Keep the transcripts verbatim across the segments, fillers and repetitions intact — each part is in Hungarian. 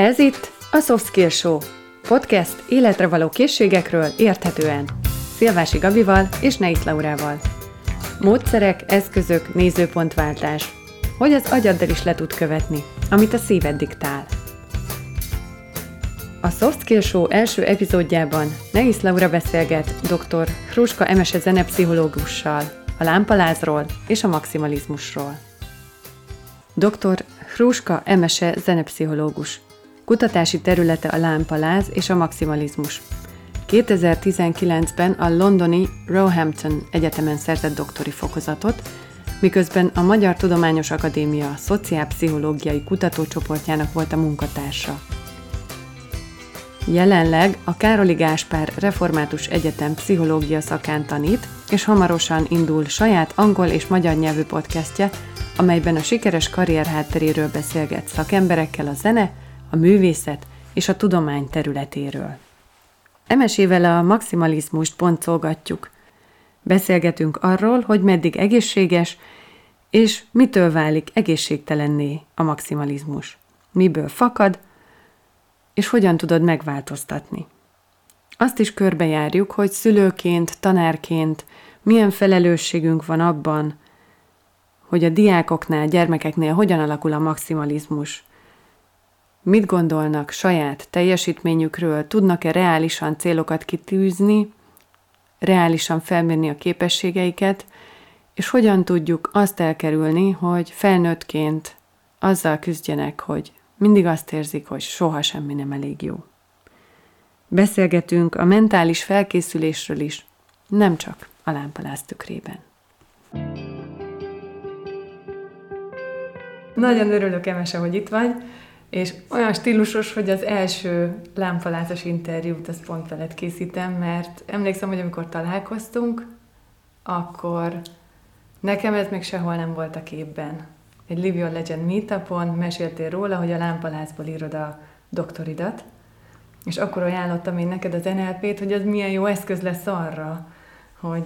Ez itt a SoftSkill Show, podcast életre való készségekről érthetően, Szilvási Gabival és Neisz Laurával. Módszerek, eszközök, nézőpontváltás, hogy az agyaddal is le tud követni, amit a szíved diktál. A SoftSkill Show első epizódjában Neisz Laura beszélget doktor Hruska Emese zenepszichológussal, a lámpalázról és a maximalizmusról. doktor Hruska Emese zenepszichológus. Kutatási területe a lámpaláz és a maximalizmus. kétezer-tizenkilencben a londoni Roehampton Egyetemen szerzett doktori fokozatot, miközben a Magyar Tudományos Akadémia szociálpszichológiai kutatócsoportjának volt a munkatársa. Jelenleg a Károli Gáspár Református Egyetem pszichológia szakán tanít, és hamarosan indul saját angol és magyar nyelvű podcastje, amelyben a sikeres karrier hátteréről beszélget szakemberekkel a zene, a művészet és a tudomány területéről. Emesével a maximalizmust boncolgatjuk. Beszélgetünk arról, hogy meddig egészséges, és mitől válik egészségtelenné a maximalizmus. Miből fakad, és hogyan tudod megváltoztatni. Azt is körbejárjuk, hogy szülőként, tanárként milyen felelősségünk van abban, hogy a diákoknál, gyermekeknél hogyan alakul a maximalizmus. Mit gondolnak saját teljesítményükről, tudnak-e reálisan célokat kitűzni, reálisan felmérni a képességeiket, és hogyan tudjuk azt elkerülni, hogy felnőttként azzal küzdjenek, hogy mindig azt érzik, hogy soha semmi nem elég jó. Beszélgetünk a mentális felkészülésről is, nem csak a lámpaláz tükrében. Nagyon örülök, Emese, hogy itt vagy, és olyan stílusos, hogy az első lámpalázas interjút, azt pont veled készítem, mert emlékszem, hogy amikor találkoztunk, akkor nekem ez még sehol nem volt a képben. Egy Live Your Legend meetupon meséltél róla, hogy a lámpalázból írod a doktoridat, és akkor ajánlottam én neked az en el pét, hogy az milyen jó eszköz lesz arra, hogy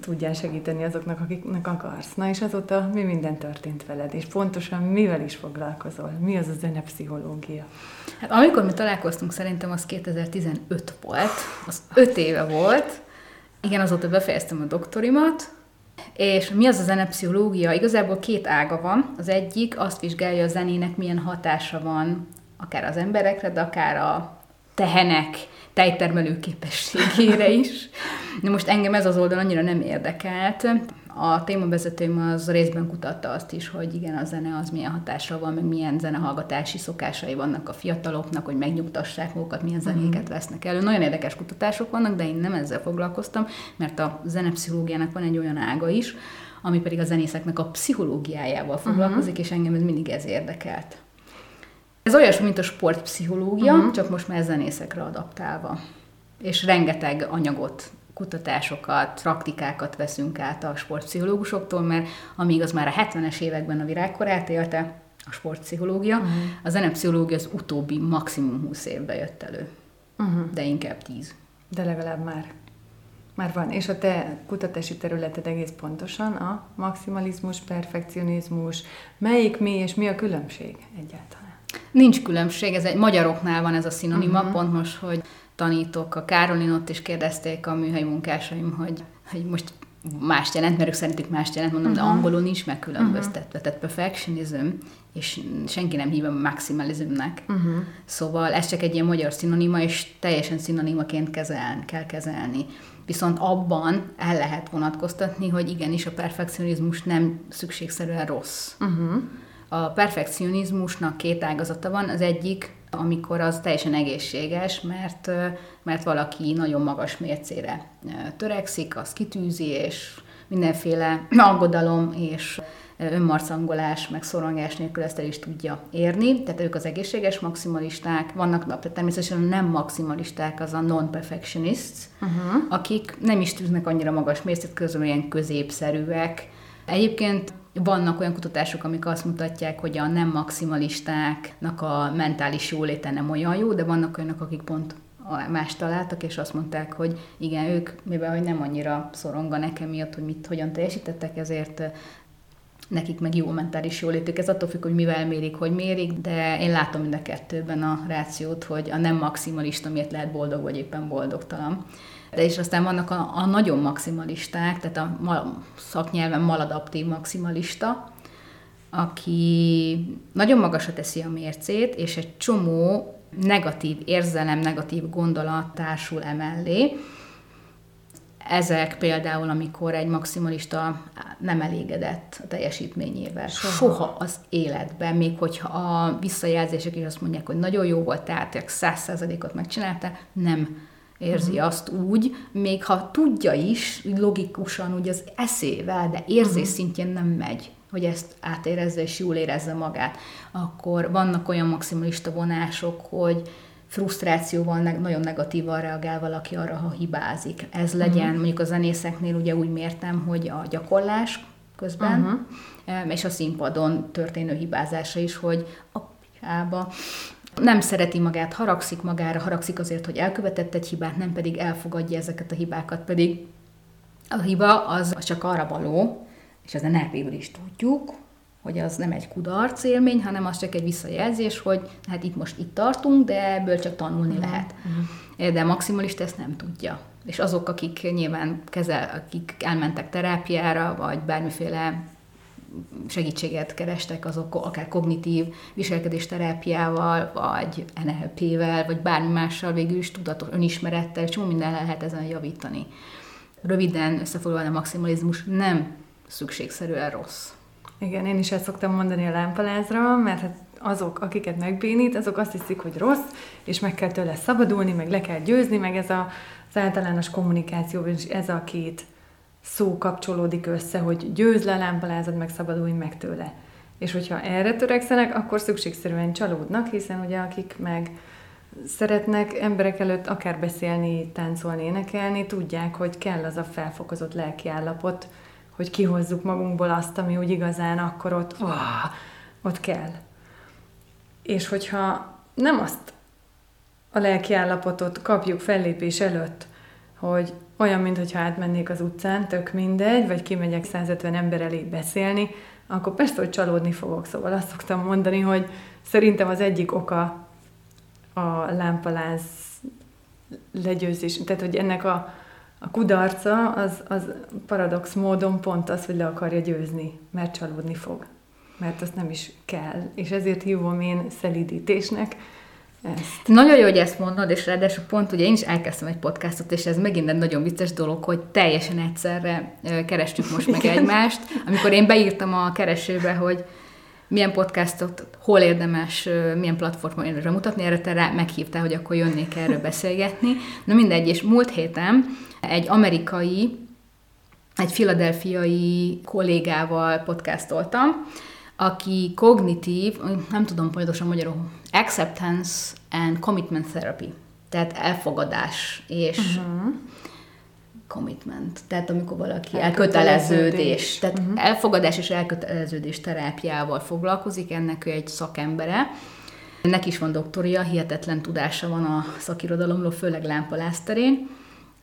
tudjál segíteni azoknak, akiknek akarsz. Na, és azóta mi minden történt veled, és pontosan mivel is foglalkozol? Mi az a zenepszichológia? Hát amikor mi találkoztunk, szerintem az kétezer-tizenöt volt, az öt éve volt. Igen, azóta befejeztem a doktorimat, és mi az a zenepszichológia? Igazából két ága van. Az egyik azt vizsgálja, a zenének milyen hatása van akár az emberekre, de akár a tehenek tejtermelő képességére is. De most engem ez az oldal annyira nem érdekelt. A témavezetőm az részben kutatta azt is, hogy igen, a zene az milyen hatással van, meg milyen zenehallgatási szokásai vannak a fiataloknak, hogy megnyugtassák magukat, milyen zenéket vesznek elő. Nagyon érdekes kutatások vannak, de én nem ezzel foglalkoztam, mert a zenepszichológiának van egy olyan ága is, ami pedig a zenészeknek a pszichológiájával foglalkozik, uh-huh. és engem ez mindig ez érdekelt. Ez olyasmi, mint a sportpszichológia, uh-huh. csak most már zenészekre adaptálva. És rengeteg anyagot, kutatásokat, praktikákat veszünk át a sportpszichológusoktól, mert amíg az már a hetvenes években a virágkorát élte, a sportpszichológia, uh-huh. a zenepszichológia az utóbbi maximum húsz évben jött elő. Uh-huh. De inkább tíz. De legalább már. Már van. És a te kutatási területed egész pontosan a maximalizmus, perfekcionizmus. Melyik mi és mi a különbség egyáltalán? Nincs különbség, ez egy, magyaroknál van ez a szinonima, uh-huh. pont most, hogy tanítok a Károlinot, és kérdezték a műhelyi munkásaim, hogy, hogy most mást jelent, mert ők szerintük mást jelent, mondom, uh-huh. de angolul nincs megkülönböztetve, uh-huh. tehát perfectionism, és senki nem hívja maximalizmnek. Uh-huh. Szóval ez csak egy ilyen magyar szinonima, és teljesen szinonimaként kezel, kell kezelni. Viszont abban el lehet vonatkoztatni, hogy igenis a perfekcionizmus nem szükségszerűen rossz. Uh-huh. A perfekcionizmusnak két ágazata van, az egyik, amikor az teljesen egészséges, mert, mert valaki nagyon magas mércére törekszik, az kitűzi, és mindenféle aggodalom és önmarcangolás, meg szorongás nélkül ezt el is tudja érni. Tehát ők az egészséges maximalisták, vannak de természetesen nem maximalisták, az a non-perfectionists, uh-huh. akik nem is tűznek annyira magas mércét, közül ilyen középszerűek. Egyébként vannak olyan kutatások, amik azt mutatják, hogy a nem maximalistáknak a mentális jóléte nem olyan jó, de vannak olyanok, akik pont mást találtak, és azt mondták, hogy igen, ők, mivel hogy nem annyira szorong a nekem miatt, hogy mit, hogyan teljesítettek, ezért nekik meg jó mentális jólétük. Ez attól függ, hogy mivel mérik, hogy mérik, de én látom mind a kettőben a rációt, hogy a nem maximalista miért lehet boldog, vagy éppen boldogtalan. De és aztán vannak a, a nagyon maximalisták, tehát a mal, szaknyelven maladaptív maximalista, aki nagyon magasra teszi a mércét, és egy csomó negatív érzelem, negatív gondolat társul emellé. Ezek például, amikor egy maximalista nem elégedett a teljesítményével. Soha, Soha az életben, még hogyha a visszajelzések is azt mondják, hogy nagyon jó volt, tehát száz százalékot megcsinálta, nem érzi uh-huh. azt úgy, még ha tudja is, logikusan, úgy az eszével, de érzés uh-huh. szintjén nem megy, hogy ezt átérezze és jól érezze magát. Akkor vannak olyan maximalista vonások, hogy frusztrációval, nagyon negatívan reagál valaki arra, ha hibázik. Ez legyen, uh-huh. mondjuk a zenészeknél ugye úgy mértem, hogy a gyakorlás közben, uh-huh. és a színpadon történő hibázása is, hogy a piába nem szereti magát, haragszik magára, haragszik azért, hogy elkövetett egy hibát, nem pedig elfogadja ezeket a hibákat, pedig a hiba az csak arra való, és az en el pé-ből is tudjuk, hogy az nem egy kudarc élmény, hanem az csak egy visszajelzés, hogy hát itt most itt tartunk, de ebből csak tanulni lehet. De a maximalista ezt nem tudja. És azok, akik nyilván kezel, akik elmentek terápiára, vagy bármiféle segítséget kerestek, azok akár kognitív viselkedésterápiával, vagy en el pé-vel, vagy bármi mással végül is tudatos önismerettel, csomó minden lehet ezen javítani. Röviden összefoglalva, a maximalizmus nem szükségszerűen rossz. Igen, én is ezt szoktam mondani a lámpalázra, mert hát azok, akiket megbénít, azok azt hiszik, hogy rossz, és meg kell tőle szabadulni, meg le kell győzni, meg ez a, az általános kommunikáció, és ez a két szó kapcsolódik össze, hogy győzd le a lámpalázad, meg szabadulj meg tőle. És hogyha erre törekszenek, akkor szükségszerűen csalódnak, hiszen ugye akik meg szeretnek emberek előtt akár beszélni, táncolni, énekelni, tudják, hogy kell az a felfokozott lelkiállapot, hogy kihozzuk magunkból azt, ami úgy igazán akkor ott, ó, ott kell. És hogyha nem azt a lelkiállapotot kapjuk fellépés előtt, hogy olyan, mintha átmennék az utcán, tök mindegy, vagy kimegyek százötven ember elé beszélni, akkor persze, hogy csalódni fogok. Szóval azt szoktam mondani, hogy szerintem az egyik oka a lámpaláz legyőzés, tehát hogy ennek a A kudarca az, az paradox módon pont az, hogy le akarja győzni, mert csalódni fog, mert azt nem is kell, és ezért hívom én szelídítésnek ezt. Nagyon jó, hogy ezt mondod, és ráadásul pont ugye én is elkezdtem egy podcastot, és ez megint egy nagyon vicces dolog, hogy teljesen egyszerre kerestük most meg Igen. egymást, amikor én beírtam a keresőbe, hogy milyen podcastot, hol érdemes, milyen platformon érdemes mutatni, erre te rá meghívtál, hogy akkor jönnék erről beszélgetni. Na mindegy, és múlt héten egy amerikai, egy philadelphiai kollégával podcastoltam, aki kognitív, nem tudom pontosan magyarul, Acceptance and Commitment Therapy, tehát elfogadás és... Uh-huh. commitment, tehát amikor valaki elköteleződés, tehát uh-huh. elfogadás és elköteleződés terápiával foglalkozik, ennek ő egy szakembere. Neki is van doktoria, hihetetlen tudása van a szakirodalomról, főleg lámpaláz terén,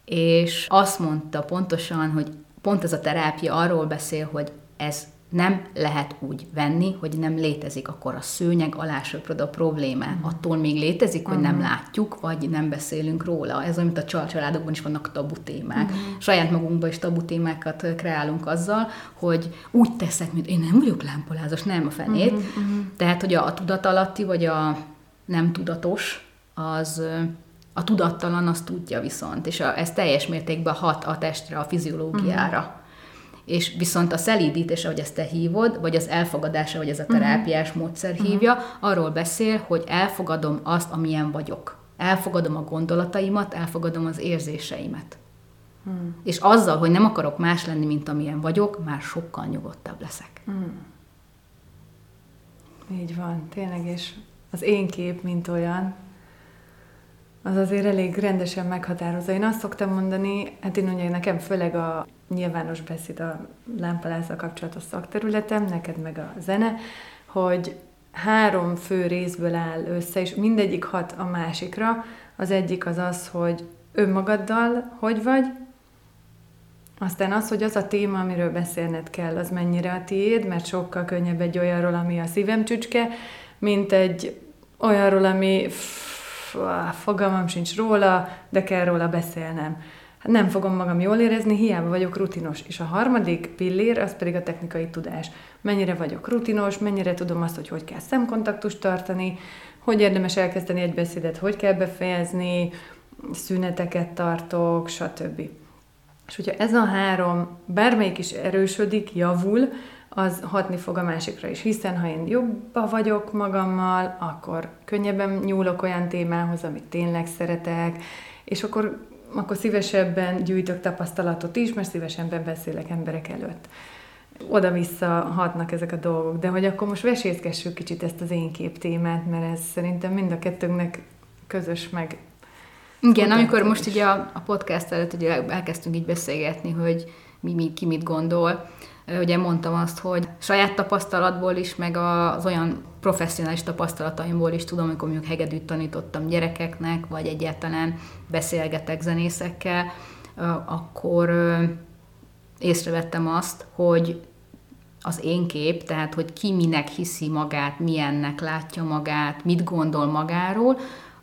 és azt mondta pontosan, hogy pont ez a terápia arról beszél, hogy ez nem lehet úgy venni, hogy nem létezik, akkor a szőnyeg alá söpröd a problémát. Mm. Attól még létezik, hogy mm. nem látjuk, vagy nem beszélünk róla. Ez olyan, mint a családokban is vannak tabu témák. Mm. Saját magunkban is tabu témákat kreálunk azzal, hogy úgy teszek, mint én nem vagyok lámpalázos, nem a fenét. Mm. Mm. Tehát, hogy a, a tudatalatti, vagy a nem tudatos, az a tudattalan azt tudja viszont, és a, ez teljes mértékben hat a testre, a fiziológiára. Mm. És viszont a szelídítése, ahogy ezt te hívod, vagy az elfogadása, hogy ez a terápiás uh-huh. módszer hívja, uh-huh. arról beszél, hogy elfogadom azt, amilyen vagyok. Elfogadom a gondolataimat, elfogadom az érzéseimet. Uh-huh. És azzal, hogy nem akarok más lenni, mint amilyen vagyok, már sokkal nyugodtabb leszek. Uh-huh. Így van, tényleg, és az én kép, mint olyan, az azért elég rendesen meghatározza. Én azt szoktam mondani, hát én ugye nekem főleg a nyilvános beszéd a lámpalázzal kapcsolatos szakterületem, neked meg a zene, hogy három fő részből áll össze, és mindegyik hat a másikra. Az egyik az az, hogy önmagaddal hogy vagy, Aztán az, hogy az a téma, amiről beszélned kell, az mennyire a tiéd, mert sokkal könnyebb egy olyanról, ami a szívem csücske, mint egy olyanról, ami ff, fogalmam sincs róla, de kell róla beszélnem. Hát nem fogom magam jól érezni, hiába vagyok rutinos. És a harmadik pillér, az pedig a technikai tudás. Mennyire vagyok rutinos, mennyire tudom azt, hogy hogy kell szemkontaktust tartani, hogy érdemes elkezdeni egy beszédet, hogy kell befejezni, szüneteket tartok, stb. És hogyha ez a három bármelyik is erősödik, javul, az hatni fog a másikra is. Hiszen ha én jobba vagyok magammal, akkor könnyebben nyúlok olyan témához, amit tényleg szeretek, és akkor, akkor szívesebben gyűjtök tapasztalatot is, mert szívesebben beszélek emberek előtt. Oda-vissza hatnak ezek a dolgok. De hogy akkor most vesézgessük kicsit ezt az én kép témát, mert ez szerintem mind a kettőnknek közös meg. Igen, amikor most ugye a, a podcast előtt ugye elkezdtünk így beszélgetni, hogy mi, mi, ki mit gondol, ugye mondtam azt, hogy saját tapasztalatból is, meg az olyan professzionális tapasztalataimból is tudom, amikor mondjuk hegedűt tanítottam gyerekeknek, vagy egyáltalán beszélgetek zenészekkel, akkor észrevettem azt, hogy az én kép, tehát hogy ki minek hiszi magát, milyennek látja magát, mit gondol magáról,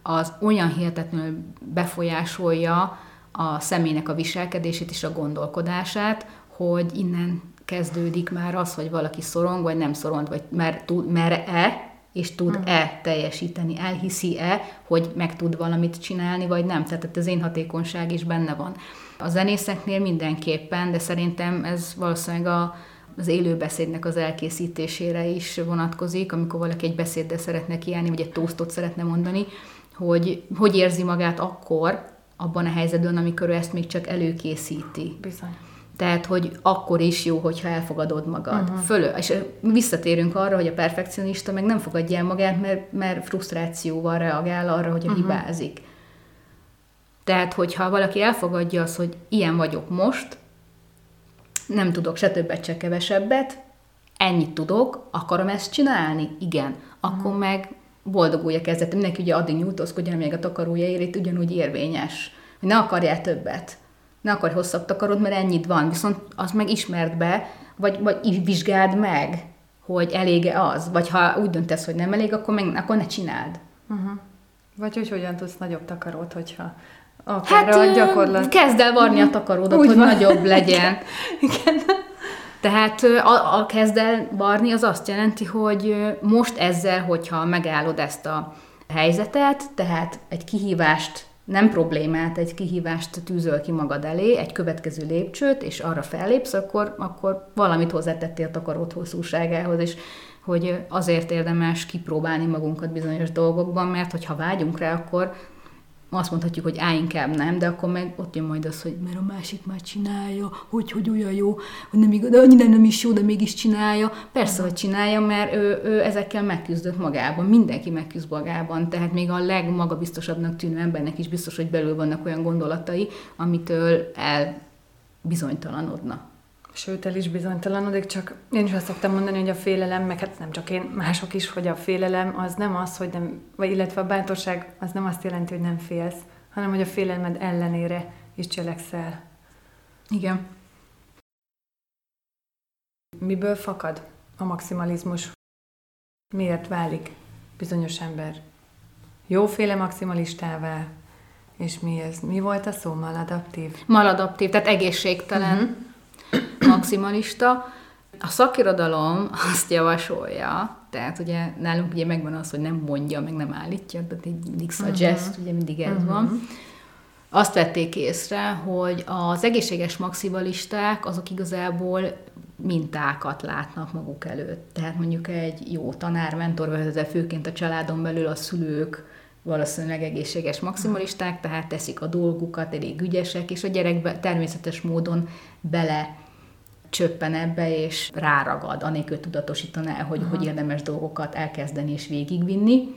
az olyan hihetetlenül befolyásolja a személynek a viselkedését és a gondolkodását, hogy innen kezdődik már az, hogy valaki szorong, vagy nem szorong, vagy mer, tud, mer-e, és tud-e teljesíteni, elhiszi-e, hogy meg tud valamit csinálni, vagy nem. Tehát az én hatékonyság is benne van. A zenészeknél mindenképpen, de szerintem ez valószínűleg a, az élőbeszédnek az elkészítésére is vonatkozik, amikor valaki egy beszéddel szeretne kiállni, vagy egy toastot szeretne mondani, hogy hogy érzi magát akkor, abban a helyzetben, amikor ő ezt még csak előkészíti. Bizony. Tehát, hogy akkor is jó, hogyha elfogadod magad. Uh-huh. Fölö, és visszatérünk arra, hogy a perfekcionista meg nem fogadja el magát, mert, mert frusztrációval reagál arra, hogy uh-huh. hibázik. Tehát, hogyha valaki elfogadja azt, hogy ilyen vagyok most, nem tudok se többet, se kevesebbet, ennyit tudok, akarom ezt csinálni? Igen. Akkor uh-huh. meg boldogulja kezdett. Mindenki ugye addig nyújtózkodja, amíg a takarója ér, itt ugyanúgy érvényes. Hogy ne akarjál többet. Ne akarj hosszabb takarod, mert ennyit van. Viszont azt meg ismerd be, vagy, vagy vizsgáld meg, hogy elége az. Vagy ha úgy döntesz, hogy nem elég, akkor, meg, akkor ne csináld. Uh-huh. Vagy hogy hogyan tudsz nagyobb takarót, hogyha akár hát, a gyakorlat... kezd el varni a takaródat, úgy hogy van. Nagyobb legyen. Igen. Tehát a, a kezd el varni az azt jelenti, hogy most ezzel, hogyha megállod ezt a helyzetet, tehát egy kihívást, nem problémát, egy kihívást tűzöl ki magad elé, egy következő lépcsőt, és arra fellépsz, akkor, akkor valamit hozzátettél a takarót hosszúságához, és hogy azért érdemes kipróbálni magunkat bizonyos dolgokban, mert hogyha vágyunk rá, akkor azt mondhatjuk, hogy á, inkább nem, de akkor meg ott jön majd az, hogy mert a másik már csinálja, hogy, hogy olyan jó, hogy nem igaz, de annyira nem is jó, de mégis csinálja. Persze, hogy csinálja, mert ő, ő ezekkel megküzdött magában, mindenki megküzd magában, tehát még a legmagabiztosabbnak tűnő embernek is biztos, hogy belül vannak olyan gondolatai, amitől elbizonytalanodna. Sőt, el is bizonytalanodik, csak én is azt szoktam mondani, hogy a félelem, meg hát nem csak én, mások is, hogy a félelem az nem az, hogy nem, vagy illetve a bátorság az nem azt jelenti, hogy nem félsz, hanem hogy a félelmed ellenére is cselekszel. Igen. Miből fakad a maximalizmus? Miért válik bizonyos ember jóféle maximalistává? És mi ez? Mi volt a szó? Maladaptív? Maladaptív, tehát egészségtelen. Uh-huh. Maximalista. A szakirodalom azt javasolja, tehát ugye nálunk ugye megvan az, hogy nem mondja, meg nem állítja, tehát így mindig suggest, uh-huh. ugye mindig ez uh-huh. van. Azt vették észre, hogy az egészséges maximalisták azok igazából mintákat látnak maguk előtt. Tehát mondjuk egy jó tanár, mentor, vezető, főként a családon belül a szülők, valószínűleg egészséges maximalisták, tehát teszik a dolgukat, elég ügyesek, és a gyerek természetes módon bele csöppen ebbe, és ráragad, anélkül tudatosítaná, hogy, hogy érdemes dolgokat elkezdeni és végigvinni.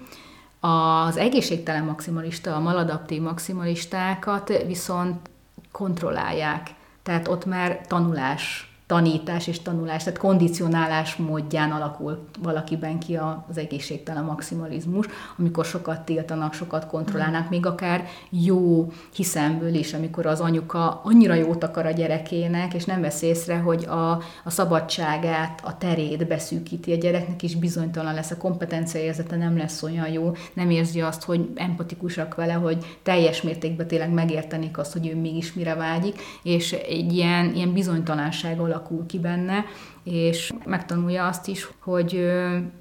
Az egészségtelen maximalista, a maladaptív maximalistákat viszont kontrollálják, tehát ott már tanulás tanítás és tanulás, tehát kondicionálás módján alakul valakiben ki az egészségtelen maximalizmus, amikor sokat tiltanak, sokat kontrollálnak, még akár jó hiszemből is, amikor az anyuka annyira jót akar a gyerekének, és nem vesz észre, hogy a, a szabadságát, a terét beszűkíti a gyereknek, és bizonytalan lesz, a kompetenciaérzete nem lesz olyan jó, nem érzi azt, hogy empatikusak vele, hogy teljes mértékben tényleg megértenék azt, hogy ő mégis mire vágyik, és egy ilyen, ilyen bizonytalanság alakul ki benne, és megtanulja azt is, hogy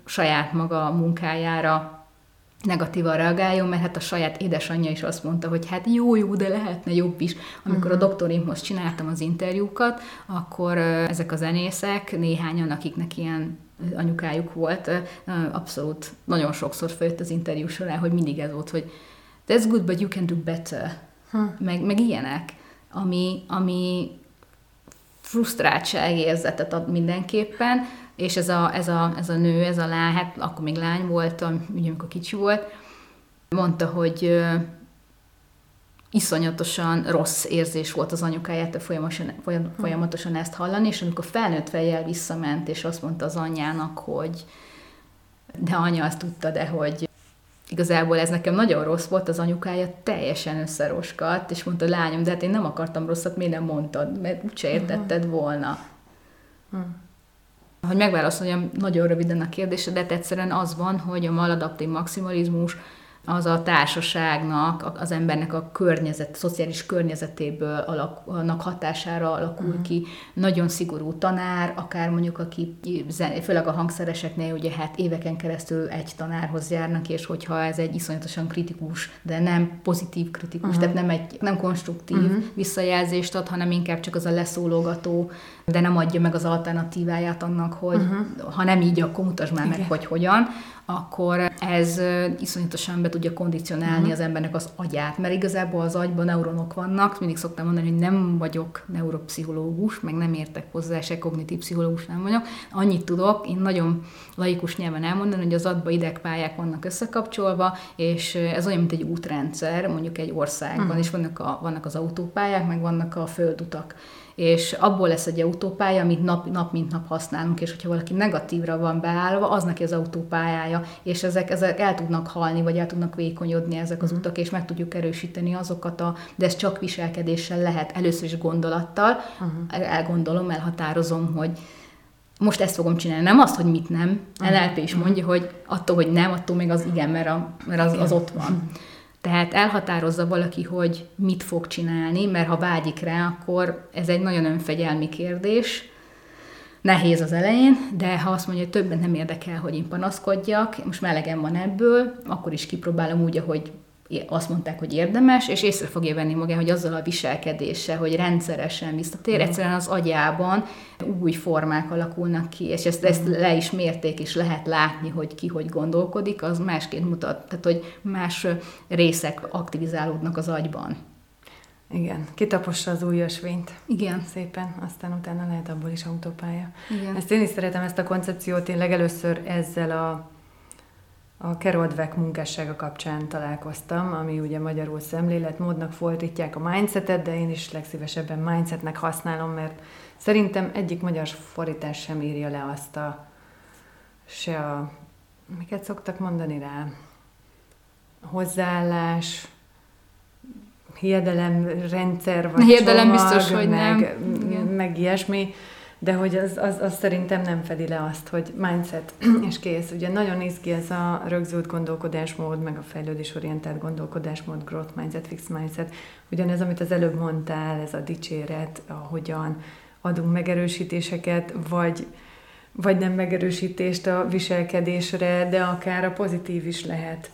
saját maga munkájára negatívan reagáljon, mert hát a saját édesanyja is azt mondta, hogy hát jó-jó, de lehetne jobb is. Amikor uh-huh. a doktorimhoz csináltam az interjúkat, akkor ezek a zenészek, néhányan, akiknek ilyen anyukájuk volt, abszolút nagyon sokszor följött az interjú során, hogy mindig ez volt, hogy that's good, but you can do better. Huh. Meg, meg ilyenek, ami... ami frusztráltság érzetet ad mindenképpen, és ez a, ez, a, ez a nő, ez a lány, hát akkor még lány voltam, ugye amikor kicsi volt, mondta, hogy iszonyatosan rossz érzés volt az anyukájától folyamatosan, folyamatosan ezt hallani, és amikor felnőtt fejjel visszament, és azt mondta az anyjának, hogy de anya, azt tudta, de hogy igazából ez nekem nagyon rossz volt, az anyukája teljesen összeroskadt, és mondta, lányom, de hát én nem akartam rosszat, miért nem mondtad, mert úgyse értetted volna. Uh-huh. Hogy megválaszoljam nagyon röviden a kérdésedet, egyszerűen az van, hogy a maladaptív maximalizmus az a társaságnak, az embernek a környezet, a szociális környezetéből alaknak hatására alakul uh-huh. ki. Nagyon szigorú tanár, akár mondjuk, aki, főleg a hangszereseknél, ugye hát éveken keresztül egy tanárhoz járnak, és hogyha ez egy iszonyatosan kritikus, de nem pozitív kritikus, uh-huh. tehát nem, egy, nem konstruktív uh-huh. visszajelzést ad, hanem inkább csak az a leszólogató, de nem adja meg az alternatíváját annak, hogy uh-huh. ha nem így, akkor mutasd már igen. meg, hogy hogyan, akkor ez iszonyatosan be tudja kondicionálni uh-huh. az embernek az agyát, mert igazából az agyban neuronok vannak, mindig szoktam mondani, hogy nem vagyok neuropszichológus, meg nem értek hozzá, se kognitív pszichológus nem vagyok, annyit tudok, én nagyon laikus nyelven elmondani, hogy az agyban idegpályák vannak összekapcsolva, és ez olyan, mint egy útrendszer, mondjuk egy országban, uh-huh. és vannak, a, vannak az autópályák, meg vannak a földutak, és abból lesz egy autópálya, amit nap, nap mint nap használunk, és hogyha valaki negatívra van beállva, az neki az autópályája, és ezek, ezek el tudnak halni, vagy el tudnak vékonyodni ezek az utak, és meg tudjuk erősíteni azokat, a, de ez csak viselkedéssel lehet, először is gondolattal, uh-huh. elgondolom, elhatározom, hogy most ezt fogom csinálni, nem azt, hogy mit nem, en el pé is mondja, hogy attól, hogy nem, attól még az igen, mert, a, mert az, az ott van. Tehát elhatározza valaki, hogy mit fog csinálni, mert ha vágyik rá, akkor ez egy nagyon önfegyelmi kérdés. Nehéz az elején, de ha azt mondja, hogy többen nem érdekel, hogy én panaszkodjak, most melegen van ebből, akkor is kipróbálom úgy, ahogy azt mondták, hogy érdemes, és észre fogja venni magát, hogy azzal a viselkedéssel, hogy rendszeresen visszatér, egyszerűen az agyában új formák alakulnak ki, és ezt, ezt le is mérték, és lehet látni, hogy ki hogy gondolkodik, az másként mutat, tehát hogy más részek aktivizálódnak az agyban. Igen, kitapossa az új ösvényt. Igen. Szépen, aztán utána lehet abból is autópálya. Igen. Ezt én is szeretem, ezt a koncepciót, én legelőször ezzel a A Kerouac munkássága kapcsán találkoztam, ami ugye magyarul szemléletmódnak fordítják a mindsetet, de én is legszívesebben mindsetnek használom, mert szerintem egyik magyar fordítás sem írja le azt a... se a... miket szoktak mondani rá? Hozzáállás, hiedelemrendszer vagy hiedelem csomag, biztos, hogy meg, m- meg ilyesmi. De hogy az, az, az szerintem nem fedi le azt, hogy mindset és kész. Ugye nagyon néz ki ez a rögzült gondolkodásmód, meg a fejlődésorientált gondolkodásmód, growth mindset, fixed mindset. Ugyanez, amit az előbb mondtál, ez a dicséret, ahogyan adunk megerősítéseket, vagy, vagy nem megerősítést a viselkedésre, de akár a pozitív is lehet.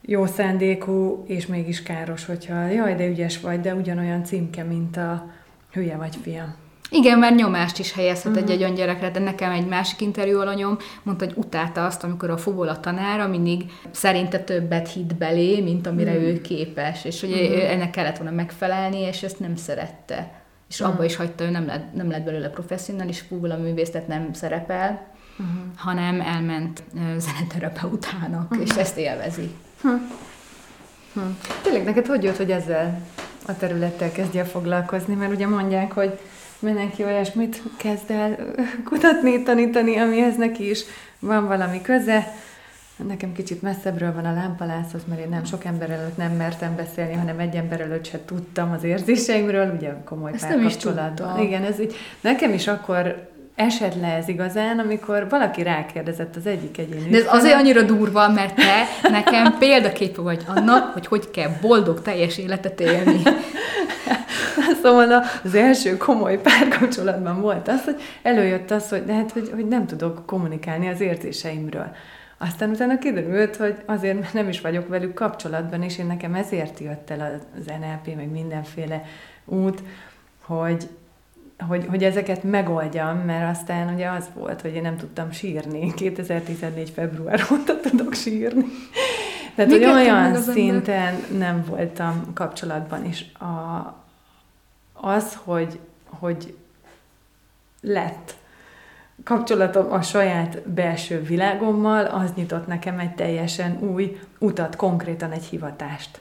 Jó szándékú, és mégis káros, hogyha jaj, de ügyes vagy, de ugyanolyan címke, mint a hülye vagy fiam. Igen, mert nyomást is helyezhet uh-huh. egy-egy olyan gyerekre, de nekem egy másik interjú alanyom mondta, hogy utálta azt, amikor a fuvola tanára mindig szerinte többet hitt belé, mint amire uh-huh. ő képes, és hogy uh-huh. ennek kellett volna megfelelni, és ezt nem szerette. És uh-huh. abba is hagyta, ő nem lett, nem lett belőle professzionális fuvola művész, tehát nem szerepel, uh-huh. hanem elment zeneterapeutának, uh-huh. és ezt élvezi. Uh-huh. Uh-huh. Tényleg neked hogy jött, hogy ezzel a területtel kezdje foglalkozni? Mert ugye mondják, hogy mindenki olyasmit kezd el kutatni, tanítani, amihez neki is van valami köze. Nekem kicsit messzebbről van a lámpalászhoz, mert én nem sok ember előtt nem mertem beszélni, hanem egy ember előtt se tudtam az érzéseimről, ugye komoly párkapcsolatban. Igen, ez így. Nekem is akkor esett le ez igazán, amikor valaki rákérdezett az egyik egyén. De ez azért annyira durva, mert te nekem példaképű vagy annak, hogy hogy kell boldog, teljes életet élni. Szóval az első komoly párkapcsolatban volt az, hogy előjött az, hogy, de hát, hogy, hogy nem tudok kommunikálni az érzéseimről. Aztán utána kiderült, hogy azért nem is vagyok velük kapcsolatban, és én nekem ezért jött el az en el pé, meg mindenféle út, hogy, hogy, hogy ezeket megoldjam, mert aztán ugye az volt, hogy én nem tudtam sírni. kétezer-tizennégy február óta tudok sírni. Tehát, hogy olyan szinten nem voltam kapcsolatban, és a, az, hogy, hogy lett kapcsolatom a saját belső világommal, az nyitott nekem egy teljesen új utat, konkrétan egy hivatást.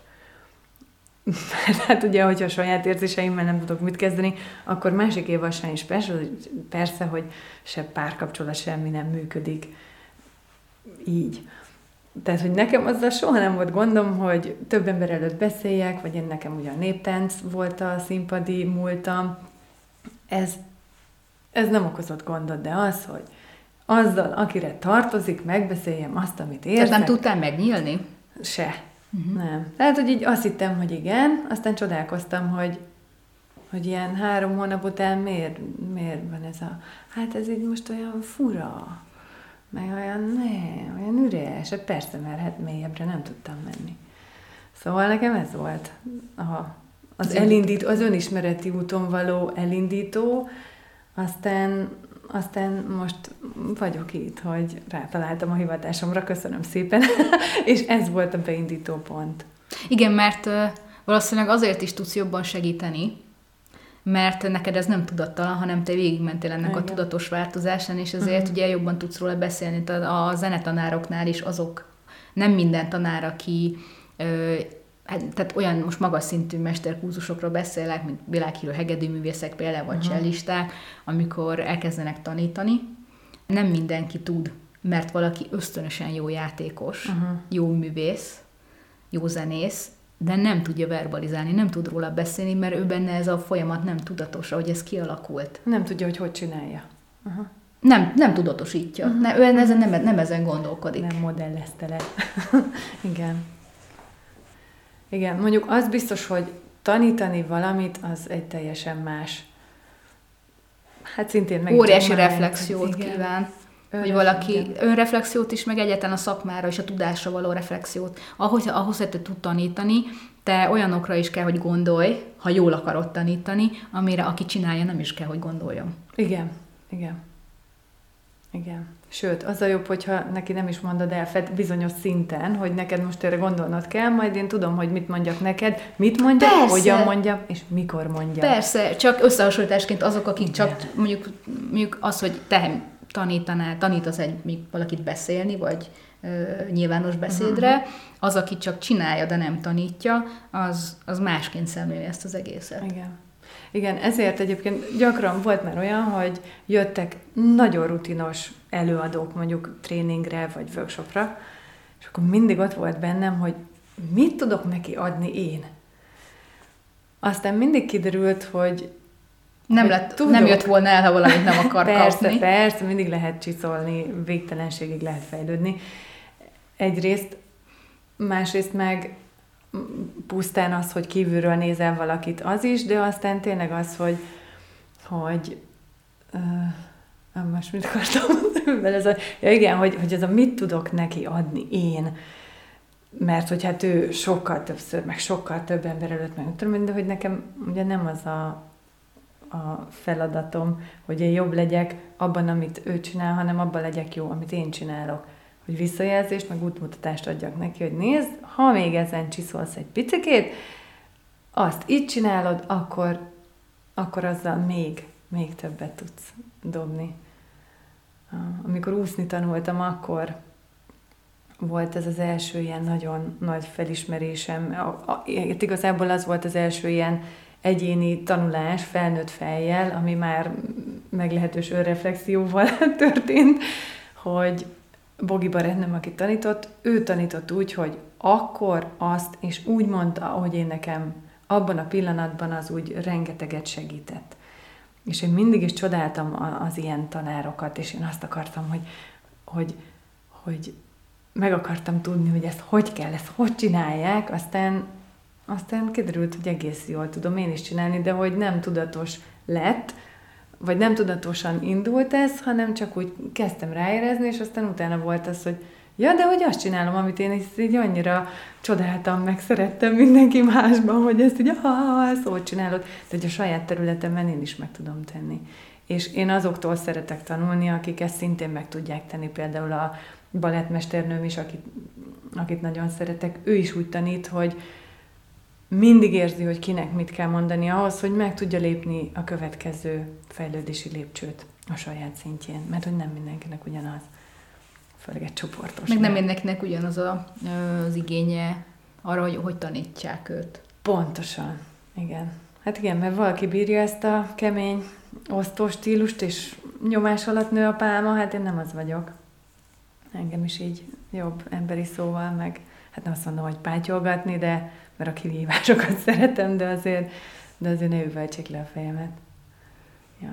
Mert hát ugye, hogyha a saját érzéseimmel nem tudok mit kezdeni, akkor másikéval sem is persze, persze, hogy se párkapcsolat, semmi nem működik így. Tehát, hogy nekem azzal soha nem volt gondom, hogy több ember előtt beszéljek, vagy én nekem ugye a néptánc volt a színpadi múltam. Ez Ez nem okozott gondot, de az, hogy azzal, akire tartozik, megbeszéljem azt, amit érzek. Tehát nem tudtál megnyílni? Se. Uh-huh. Nem. Tehát, hogy így azt hittem, hogy igen, aztán csodálkoztam, hogy, hogy ilyen három hónap után miért, miért van ez a... Hát ez így most olyan fura, meg olyan ne, olyan üres. Persze, mert hát mélyebbre nem tudtam menni. Szóval nekem ez volt Aha. az, elindító, az önismereti úton való elindító. Aztán, aztán most vagyok itt, hogy rátaláltam a hivatásomra, köszönöm szépen, és ez volt a beindító pont. Igen, mert valószínűleg azért is tudsz jobban segíteni, mert neked ez nem tudattalan, hanem te végigmentél ennek Igen. a tudatos változásán, és ezért uh-huh. ugye jobban tudsz róla beszélni. A zenetanároknál is azok, nem minden tanár, aki... Tehát olyan most magas szintű mesterkurzusokról beszélek, mint világhírű hegedűművészek például, vagy uh-huh. cellisták, amikor elkezdenek tanítani. Nem mindenki tud, mert valaki ösztönösen jó játékos, uh-huh. jó művész, jó zenész, de nem tudja verbalizálni, nem tud róla beszélni, mert ő benne ez a folyamat nem tudatos, ahogy ez kialakult. Nem tudja, hogy hogy csinálja. Uh-huh. Nem, nem tudatosítja. Uh-huh. Ne, ő ezen nem, nem ezen gondolkodik. Nem modellezte le. Igen. Igen, mondjuk az biztos, hogy tanítani valamit, az egy teljesen más. Hát szintén meg... Óriási reflexiót igen. kíván, Ön hogy valaki igen. önreflexiót is, meg egyáltalán a szakmára és a tudásra való reflexiót. Ahhoz, ahhoz hogy te tud tanítani, te olyanokra is kell, hogy gondolj, ha jól akarod tanítani, amire aki csinálja, nem is kell, hogy gondoljon. Igen, igen. Igen. Sőt, az a jobb, hogyha neki nem is mondod el fed bizonyos szinten, hogy neked most erre gondolnod kell, majd én tudom, hogy mit mondjak neked, mit mondjak, Persze. hogyan mondjam, és mikor mondjam. Persze, csak összehasonlításként azok, akik Igen. csak mondjuk, mondjuk az, hogy te tanítanál, tanítasz egy, még valakit beszélni, vagy ö, nyilvános beszédre, uh-huh. az, aki csak csinálja, de nem tanítja, az, az másként szemléli ezt az egészet. Igen. Igen, ezért egyébként gyakran volt már olyan, hogy jöttek nagyon rutinos előadók mondjuk tréningre vagy workshopra, és akkor mindig ott volt bennem, hogy mit tudok neki adni én. Aztán mindig kiderült, hogy nem, lett, tudok, nem jött volna el, ha valamit nem akar persze, kapni. Persze, persze, mindig lehet csiszolni, végtelenségig lehet fejlődni. Egyrészt, másrészt meg pusztán az, hogy kívülről nézel valakit, az is, de aztán tényleg az, hogy hogy uh, most mit akartam ez a, ja igen, hogy, hogy ez a mit tudok neki adni én, mert hogy hát ő sokkal többször, meg sokkal több ember előtt, meg tudom, de hogy nekem ugye nem az a, a feladatom, hogy én jobb legyek abban, amit ő csinál, hanem abban legyek jó, amit én csinálok. Hogy visszajelzést, meg útmutatást adjak neki, hogy nézd, ha még ezen csiszolsz egy picikét, azt így csinálod, akkor, akkor azzal még, még többet tudsz dobni. Amikor úszni tanultam, akkor volt ez az első ilyen nagyon nagy felismerésem. Igazából az volt az első ilyen egyéni tanulás felnőtt fejjel, ami már meglehetős önreflexióval történt, hogy Bogi barátnőm, aki tanított, ő tanított úgy, hogy akkor azt, és úgy mondta, hogy én nekem abban a pillanatban az úgy rengeteget segített. És én mindig is csodáltam az ilyen tanárokat, és én azt akartam, hogy, hogy, hogy meg akartam tudni, hogy ezt hogy kell, ezt hogy csinálják, aztán, aztán kiderült, hogy egész jól tudom én is csinálni, de hogy nem tudatos lett, vagy nem tudatosan indult ez, hanem csak úgy kezdtem ráérezni, és aztán utána volt az, hogy ja, de hogy azt csinálom, amit én ezt így annyira csodáltam, meg szerettem mindenki másban, hogy ezt így, ha ezt hogy csinálod, de hogy a saját területemben én is meg tudom tenni. És én azoktól szeretek tanulni, akik ezt szintén meg tudják tenni, például a balettmesternőm is, akit, akit nagyon szeretek, ő is úgy tanít, hogy mindig érzi, hogy kinek mit kell mondani ahhoz, hogy meg tudja lépni a következő fejlődési lépcsőt a saját szintjén, mert hogy nem mindenkinek ugyanaz. Főleg egy csoportos. Meg nem mindenkinek ugyanaz a, az igénye arra, hogy hogy tanítsák őt. Pontosan, igen. Hát igen, mert valaki bírja ezt a kemény osztó stílust, és nyomás alatt nő a pálma, hát én nem az vagyok. Engem is így jobb emberi szóval, meg hát nem azt mondom, hogy pátyolgatni, de mert a kihívásokat szeretem, de azért, de azért ne üvöltsék le a fejemet. Ja.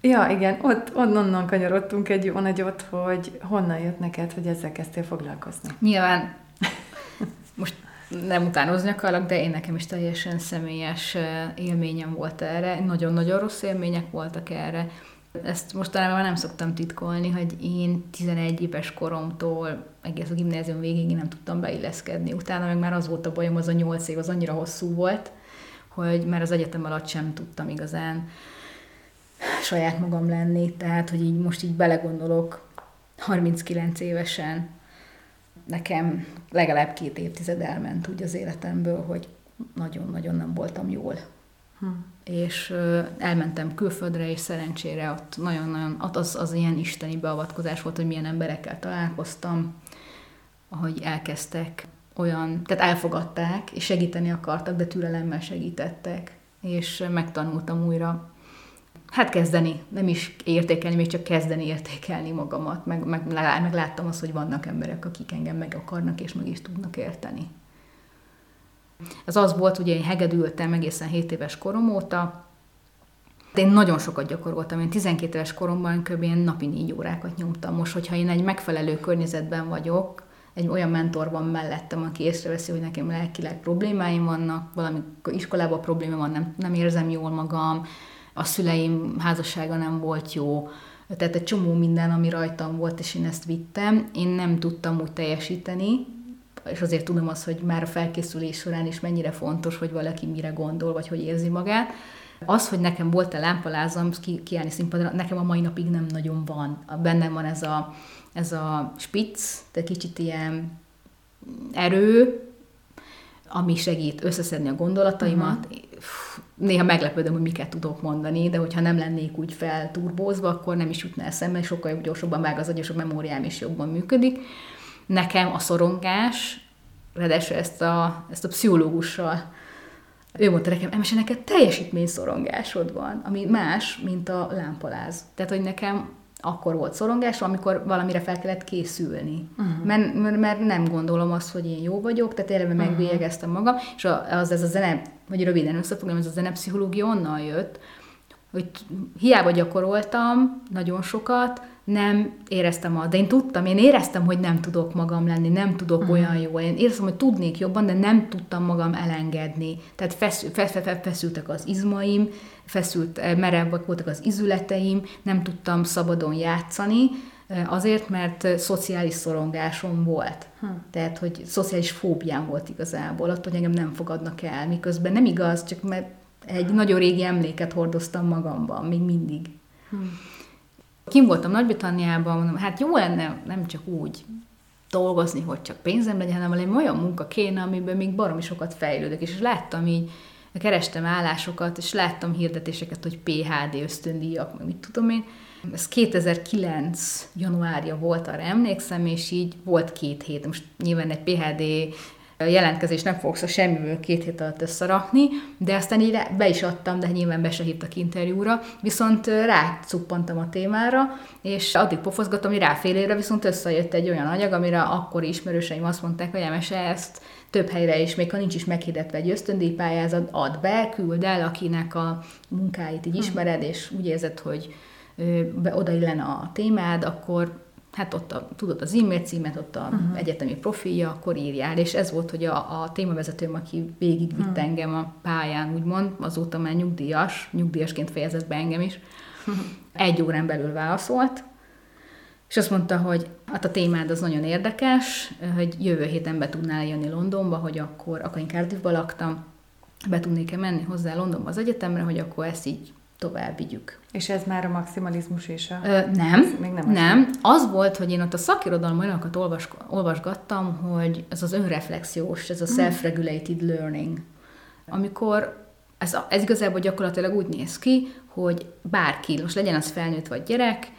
Ja, igen, ott, onnan kanyarodtunk egy jó nagyot, hogy honnan jött neked, hogy ezzel kezdtél foglalkozni? Nyilván, most nem utánozni akarlak, de én nekem is teljesen személyes élményem volt erre. Nagyon-nagyon rossz élmények voltak erre. Ezt mostanában nem szoktam titkolni, hogy én tizenegy éves koromtól egész a gimnázium végig én nem tudtam beilleszkedni. Utána meg már az volt a bajom, az a nyolc év, az annyira hosszú volt, hogy már az egyetem alatt sem tudtam igazán saját magam lenni, tehát, hogy így most így belegondolok, harminckilenc évesen nekem legalább két évtized elment úgy az életemből, hogy nagyon-nagyon nem voltam jól. Hm. És uh, elmentem külföldre, és szerencsére ott nagyon-nagyon, az, az ilyen isteni beavatkozás volt, hogy milyen emberekkel találkoztam, ahogy elkezdtek olyan, tehát elfogadták, és segíteni akartak, de türelemmel segítettek, és megtanultam újra hát kezdeni, nem is értékelni, még csak kezdeni értékelni magamat, meg, meg, meg láttam azt, hogy vannak emberek, akik engem meg akarnak, és meg is tudnak érteni. Ez az volt, hogy én hegedültem egészen hét éves korom óta. Én nagyon sokat gyakoroltam, én tizenkét éves koromban kb. Én napi négy órákat nyomtam. Most, hogyha én egy megfelelő környezetben vagyok, egy olyan mentor van mellettem, aki észreveszi, hogy nekem lelkileg problémáim vannak, valami iskolában probléma van, nem, nem érzem jól magam, a szüleim házassága nem volt jó, tehát egy csomó minden, ami rajtam volt, és én ezt vittem. Én nem tudtam úgy teljesíteni, és azért tudom azt, hogy már a felkészülés során is mennyire fontos, hogy valaki mire gondol, vagy hogy érzi magát. Az, hogy nekem volt-e lámpalázam ki, kiállni színpadra, nekem a mai napig nem nagyon van. Bennem van ez a, ez a spitz, tehát kicsit ilyen erő, ami segít összeszedni a gondolataimat. Uh-huh. Néha meglepődöm, hogy miket tudok mondani, de hogyha nem lennék úgy felturbózva, akkor nem is jutna eszembe, sokkal gyorsabban vág az agyos, a memóriám is jobban működik. Nekem a szorongás, ráadásul ezt a, ezt a pszichológussal, ő mondta nekem, Emese, neked teljesítményszorongásod van, ami más, mint a lámpaláz. Tehát, hogy nekem akkor volt szorongás, amikor valamire fel kellett készülni. Uh-huh. Mert, mert, mert nem gondolom azt, hogy én jó vagyok, tehát élve uh-huh. megbélyegeztem magam, és az, ez a zene, vagy röviden összefoglalom, ez a zenepszichológia onnan jött, hogy hiába gyakoroltam nagyon sokat, nem éreztem azt, de én tudtam, én éreztem, hogy nem tudok magam lenni, nem tudok uh-huh. olyan jól, én éreztem, hogy tudnék jobban, de nem tudtam magam elengedni. Tehát feszül, feszültek az izmaim, feszült, merevek voltak az izületeim, nem tudtam szabadon játszani, azért, mert szociális szorongásom volt. Hm. Tehát, hogy szociális fóbiám volt igazából, attól, hogy engem nem fogadnak el, miközben nem igaz, csak mert egy nagyon régi emléket hordoztam magamban, még mindig. Hm. Kim voltam Nagy-Britanniában, mondom, hát jó lenne nem csak úgy dolgozni, hogy csak pénzem legyen, hanem valami olyan munka kéne, amiben még baromi sokat fejlődök. És láttam így, kerestem állásokat, és láttam hirdetéseket, hogy pé há dé ösztöndíjak, meg mit tudom én. Ez kétezer-kilenc januárja volt, arra emlékszem, és így volt két hét. Most nyilván egy pé há dé jelentkezést nem fogsz a semmiből két hét alatt összerakni, de aztán így be is adtam, de nyilván be se hívtak interjúra, viszont rácuppantam a témára, és addig pofozgattam, hogy rá fél évre viszont összejött egy olyan anyag, amire akkori ismerőseim azt mondták, hogy Emese, ezt több helyre is, még ha nincs is meghirdetve egy ösztöndíjpályázat, add be, küld el, akinek a munkáit így ismered, és úgy érzed, hogy odaillen a témád, akkor hát ott a, tudod az e-mail címet, ott a uh-huh. egyetemi profilja, akkor írjál, és ez volt, hogy a, a témavezetőm, aki végigvitt uh-huh. engem a pályán, úgymond, azóta már nyugdíjas, nyugdíjasként fejezett be engem is, uh-huh. egy órán belül válaszolt, és azt mondta, hogy hát a témád az nagyon érdekes, hogy jövő héten be tudnál jönni Londonba, hogy akkor, akkor én Cardiffba laktam, be tudnék-e menni hozzá Londonba az egyetemre, hogy akkor ezt így tovább vigyük. És ez már a maximalizmus is? A... Ö, nem, még nem, nem. Az volt, hogy én ott a szakirodalom olyanokat olvas, olvasgattam, hogy ez az önreflexiós, ez a self-regulated learning. Amikor ez, ez igazából gyakorlatilag úgy néz ki, hogy bárki, most legyen az felnőtt vagy gyerek,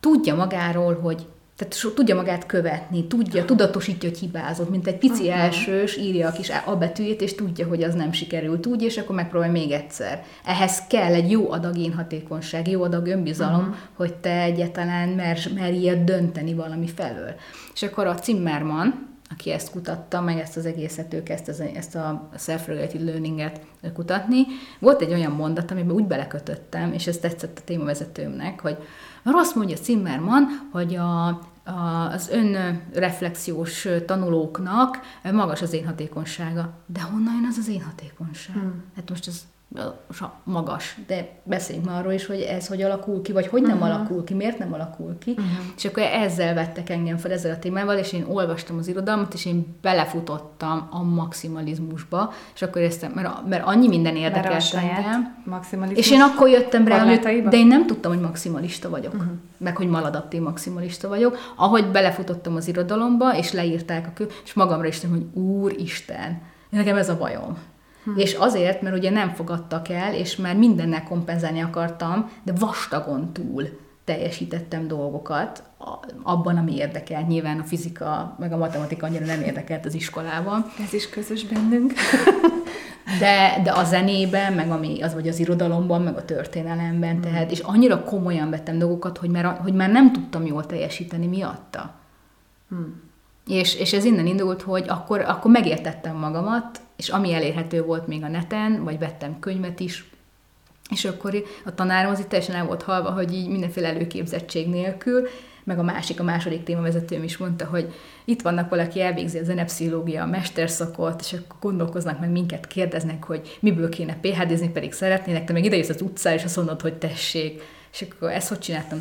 tudja magáról, hogy tehát tudja magát követni, tudja, tudatosítja, hogy hibázott, mint egy pici aha. elsős, írja a kis A betűjét, és tudja, hogy az nem sikerült úgy, és akkor megpróbálj még egyszer. Ehhez kell egy jó adag énhatékonyság, jó adag önbizalom, aha. hogy te egyáltalán merj, merj ilyet dönteni valami felől. És akkor a Zimmermann, aki ezt kutatta, meg ezt az egészet, ő kezdte ezt a self-regulated learning-et kutatni, volt egy olyan mondat, amiben úgy belekötöttem, és ez tetszett a témavezetőmnek, hogy mert azt mondja Zimmermann, hogy a, a, az önreflexiós tanulóknak magas az énhatékonysága. De honnan jön az az énhatékonyság? Hmm. Hát most ez magas, de beszéljünk már arról is, hogy ez hogy alakul ki, vagy hogy nem uh-huh. alakul ki, miért nem alakul ki. Uh-huh. És akkor ezzel vettek engem fel, ezzel a témával, és én olvastam az irodalmat, és én belefutottam a maximalizmusba, és akkor éreztem, mert, mert annyi minden érdekelt engem. És én akkor jöttem rá, hogy, de én nem tudtam, hogy maximalista vagyok, uh-huh. meg hogy maladaptív maximalista vagyok. Ahogy belefutottam az irodalomba, és leírták a kö... és magamra is mondtam, hogy Úristen, nekem ez a bajom. Hmm. És azért, mert ugye nem fogadtak el, és már mindennel kompenzálni akartam, de vastagon túl teljesítettem dolgokat abban, ami érdekelt. Nyilván a fizika, meg a matematika annyira nem érdekelt az iskolában. Ez is közös bennünk. De, de a zenében, meg ami, az, vagy az irodalomban, meg a történelemben, hmm. tehát, és annyira komolyan vettem dolgokat, hogy már, hogy már nem tudtam jól teljesíteni miatta. Hmm. És, és ez innen indult, hogy akkor, akkor megértettem magamat, és ami elérhető volt még a neten, vagy vettem könyvet is, és akkor a tanárom az itt teljesen el volt halva, hogy így mindenféle előképzettség nélkül, meg a másik, a második témavezetőm is mondta, hogy itt vannak valaki, elvégzi a zenepszichológia, a mesterszakot, és akkor gondolkoznak meg minket, kérdeznek, hogy miből kéne pé há dézni, pedig szeretnének, te meg ide jössz az utcára, és azt mondod, hogy tessék. És akkor ezt hogy csináltam?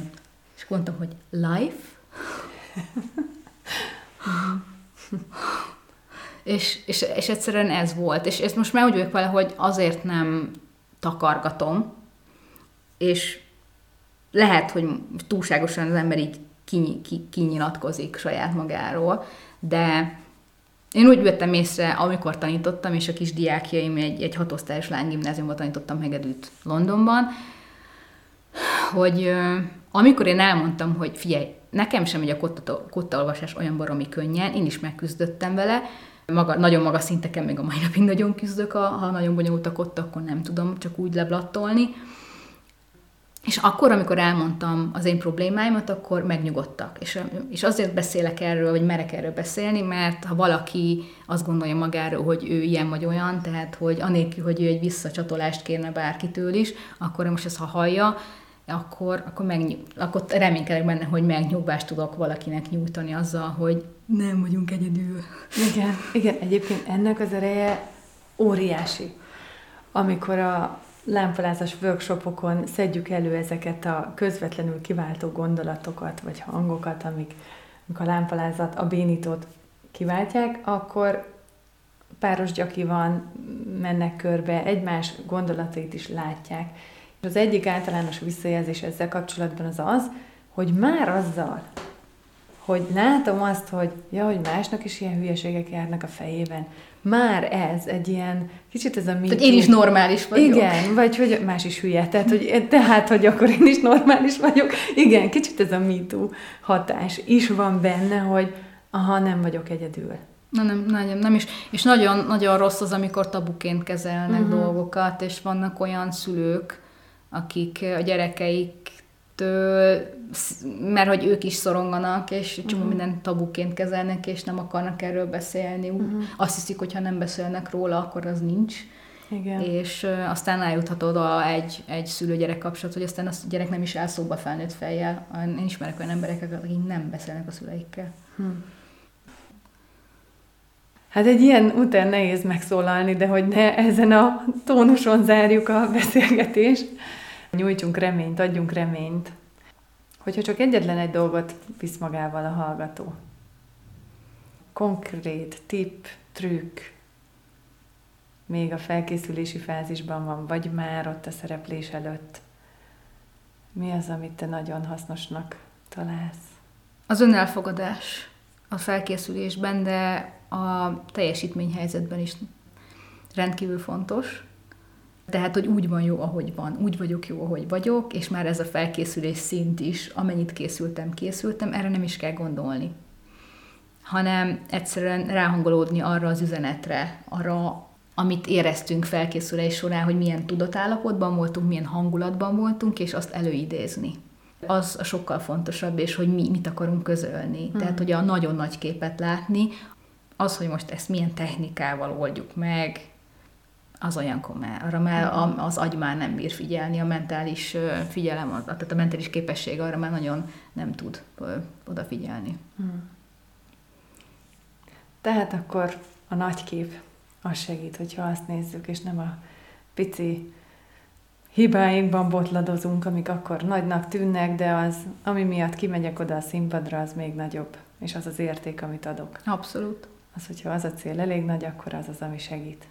És mondtam, hogy life? És, és, és egyszerűen ez volt. És ezt most már úgy vagyok vele, hogy azért nem takargatom, és lehet, hogy túlságosan az ember így kiny, ki, kinyilatkozik saját magáról, de én úgy vettem észre, amikor tanítottam, és a kis diákjaim egy, egy hatosztályos lánygimnáziumban tanítottam hegedűt Londonban, hogy amikor én elmondtam, hogy figyelj, nekem sem, hogy a kotta, kottaolvasás olyan baromi könnyen, én is megküzdöttem vele, maga, nagyon magas szinteken még a mai napig nagyon küzdök, ha nagyon bonyolult a kotta, akkor nem tudom csak úgy leblattolni. És akkor, amikor elmondtam az én problémáimat, akkor megnyugodtak. És, és azért beszélek erről, vagy merek erről beszélni, mert ha valaki azt gondolja magáról, hogy ő ilyen vagy olyan, tehát hogy anélkül, hogy ő egy visszacsatolást kérne bárkitől is, akkor most ezt ha hallja, akkor, akkor, megnyug, akkor reménykedek benne, hogy megnyugvást tudok valakinek nyújtani azzal, hogy nem vagyunk egyedül. Igen, igen, egyébként ennek az ereje óriási. Amikor a lámpalázas workshopokon szedjük elő ezeket a közvetlenül kiváltó gondolatokat, vagy hangokat, amik, amik a lámpalázat, a bénítót kiváltják, akkor páros gyaki van, mennek körbe, egymás gondolatait is látják. Az egyik általános visszajelzés ezzel kapcsolatban az az, hogy már azzal, hogy látom azt, hogy ja, hogy másnak is ilyen hülyeségek járnak a fejében, már ez egy ilyen, kicsit ez a mi... én is normális vagyok. Igen, vagy hogy más is hülye, tehát hogy, tehát, hogy akkor én is normális vagyok. Igen, kicsit ez a MeToo hatás is van benne, hogy aha, nem vagyok egyedül. Na nem, nem, nem is. És nagyon-nagyon rossz az, amikor tabuként kezelnek uh-huh. dolgokat, és vannak olyan szülők, akik a gyerekeiktől, mert hogy ők is szoronganak, és csomó uh-huh. minden tabuként kezelnek, és nem akarnak erről beszélni. Uh-huh. Azt hiszik, hogy ha nem beszélnek róla, akkor az nincs. Igen. És aztán eljuthat oda egy, egy szülő-gyerek kapcsolat, hogy aztán a gyerek nem is áll szóba felnőtt fejjel. Én ismerek olyan embereket, akik nem beszélnek a szüleikkel. Hmm. Hát egy ilyen után nehéz megszólalni, de hogy ne ezen a tónuson zárjuk a beszélgetést. Nyújtsunk reményt, adjunk reményt. Hogyha csak egyetlen egy dolgot visz magával a hallgató. Konkrét tipp, trükk, még a felkészülési fázisban van, vagy már ott a szereplés előtt. Mi az, amit te nagyon hasznosnak találsz? Az önelfogadás a felkészülésben, de a teljesítményhelyzetben is rendkívül fontos. Tehát, hogy úgy van jó, ahogy van. Úgy vagyok jó, ahogy vagyok, és már ez a felkészülés szint is, amennyit készültem, készültem, erre nem is kell gondolni. Hanem egyszerűen ráhangolódni arra az üzenetre, arra, amit éreztünk felkészülés során, hogy milyen tudatállapotban voltunk, milyen hangulatban voltunk, és azt előidézni. Az a sokkal fontosabb, és hogy mi mit akarunk közölni. Hmm. Tehát, hogy a nagyon nagy képet látni, az, hogy most ezt milyen technikával oldjuk meg, az olyankor már, arra már az agy már nem bír figyelni, a mentális figyelem, tehát a mentális képesség arra már nagyon nem tud odafigyelni. Hmm. Tehát akkor a nagy kép az segít, hogyha azt nézzük, és nem a pici hibáinkban botladozunk, amik akkor nagynak tűnnek, de az, ami miatt kimegyek oda a színpadra, az még nagyobb, és az az érték, amit adok. Abszolút. Az, hogyha az a cél elég nagy, akkor az az, ami segít.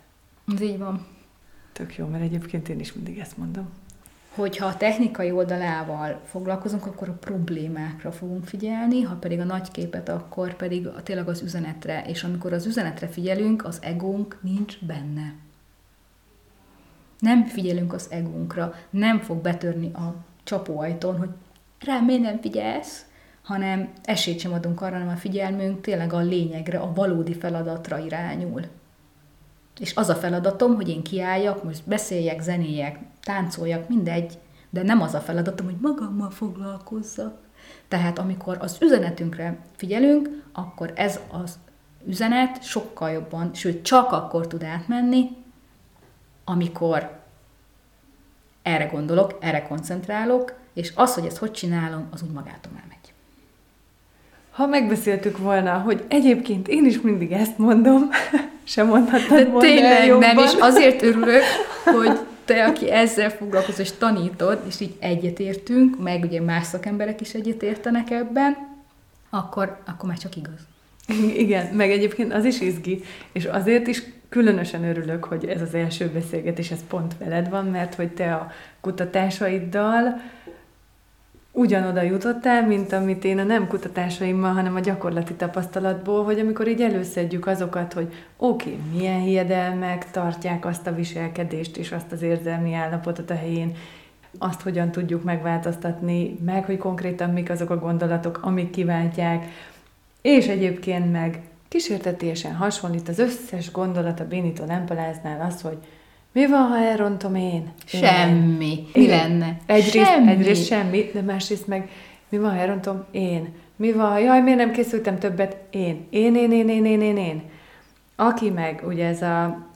Ez így van. Tök jó, mert egyébként én is mindig ezt mondom. Hogyha a technikai oldalával foglalkozunk, akkor a problémákra fogunk figyelni, ha pedig a nagy képet, akkor pedig tényleg az üzenetre. És amikor az üzenetre figyelünk, az egónk nincs benne. Nem figyelünk az egónkra, nem fog betörni a csapóajtón, hogy rám miért nem figyelsz, hanem esélyt sem adunk arra, hanem a figyelmünk tényleg a lényegre, a valódi feladatra irányul. És az a feladatom, hogy én kiálljak, most beszéljek, zenéljek, táncoljak, mindegy, de nem az a feladatom, hogy magammal foglalkozzak. Tehát amikor az üzenetünkre figyelünk, akkor ez az üzenet sokkal jobban, sőt csak akkor tud átmenni, amikor erre gondolok, erre koncentrálok, és az, hogy ezt hogy csinálom, az úgy magától elmegy. Ha megbeszéltük volna, hogy egyébként én is mindig ezt mondom, sem mondhatod volna tényleg jobban. Nem, és azért örülök, hogy te, aki ezzel foglalkozol, és tanítod, és így egyetértünk, meg ugye más szakemberek is egyetértenek ebben, akkor, akkor már csak igaz. Igen, meg egyébként az is izgi, és azért is különösen örülök, hogy ez az első beszélgetés, ez pont veled van, mert hogy te a kutatásaiddal ugyanoda jutottál, mint amit én a nem kutatásaimmal, hanem a gyakorlati tapasztalatból, hogy amikor így előszedjük azokat, hogy oké, okay, milyen hiedelmek tartják azt a viselkedést és azt az érzelmi állapotot a helyén, azt hogyan tudjuk megváltoztatni, meg hogy konkrétan mik azok a gondolatok, amik kiváltják, és egyébként meg kísértetiesen hasonlít az összes gondolat a bénító lámpaláznál az, hogy mi van, ha elrontom én? Semmi. Én. Mi lenne? Egyrészt semmi. egyrészt semmi, de másrészt meg mi van, ha elrontom én? Mi van, ha jaj, miért nem készültem többet? Én. Én, én, én, én, én, én, én. Aki meg, ugye ez a,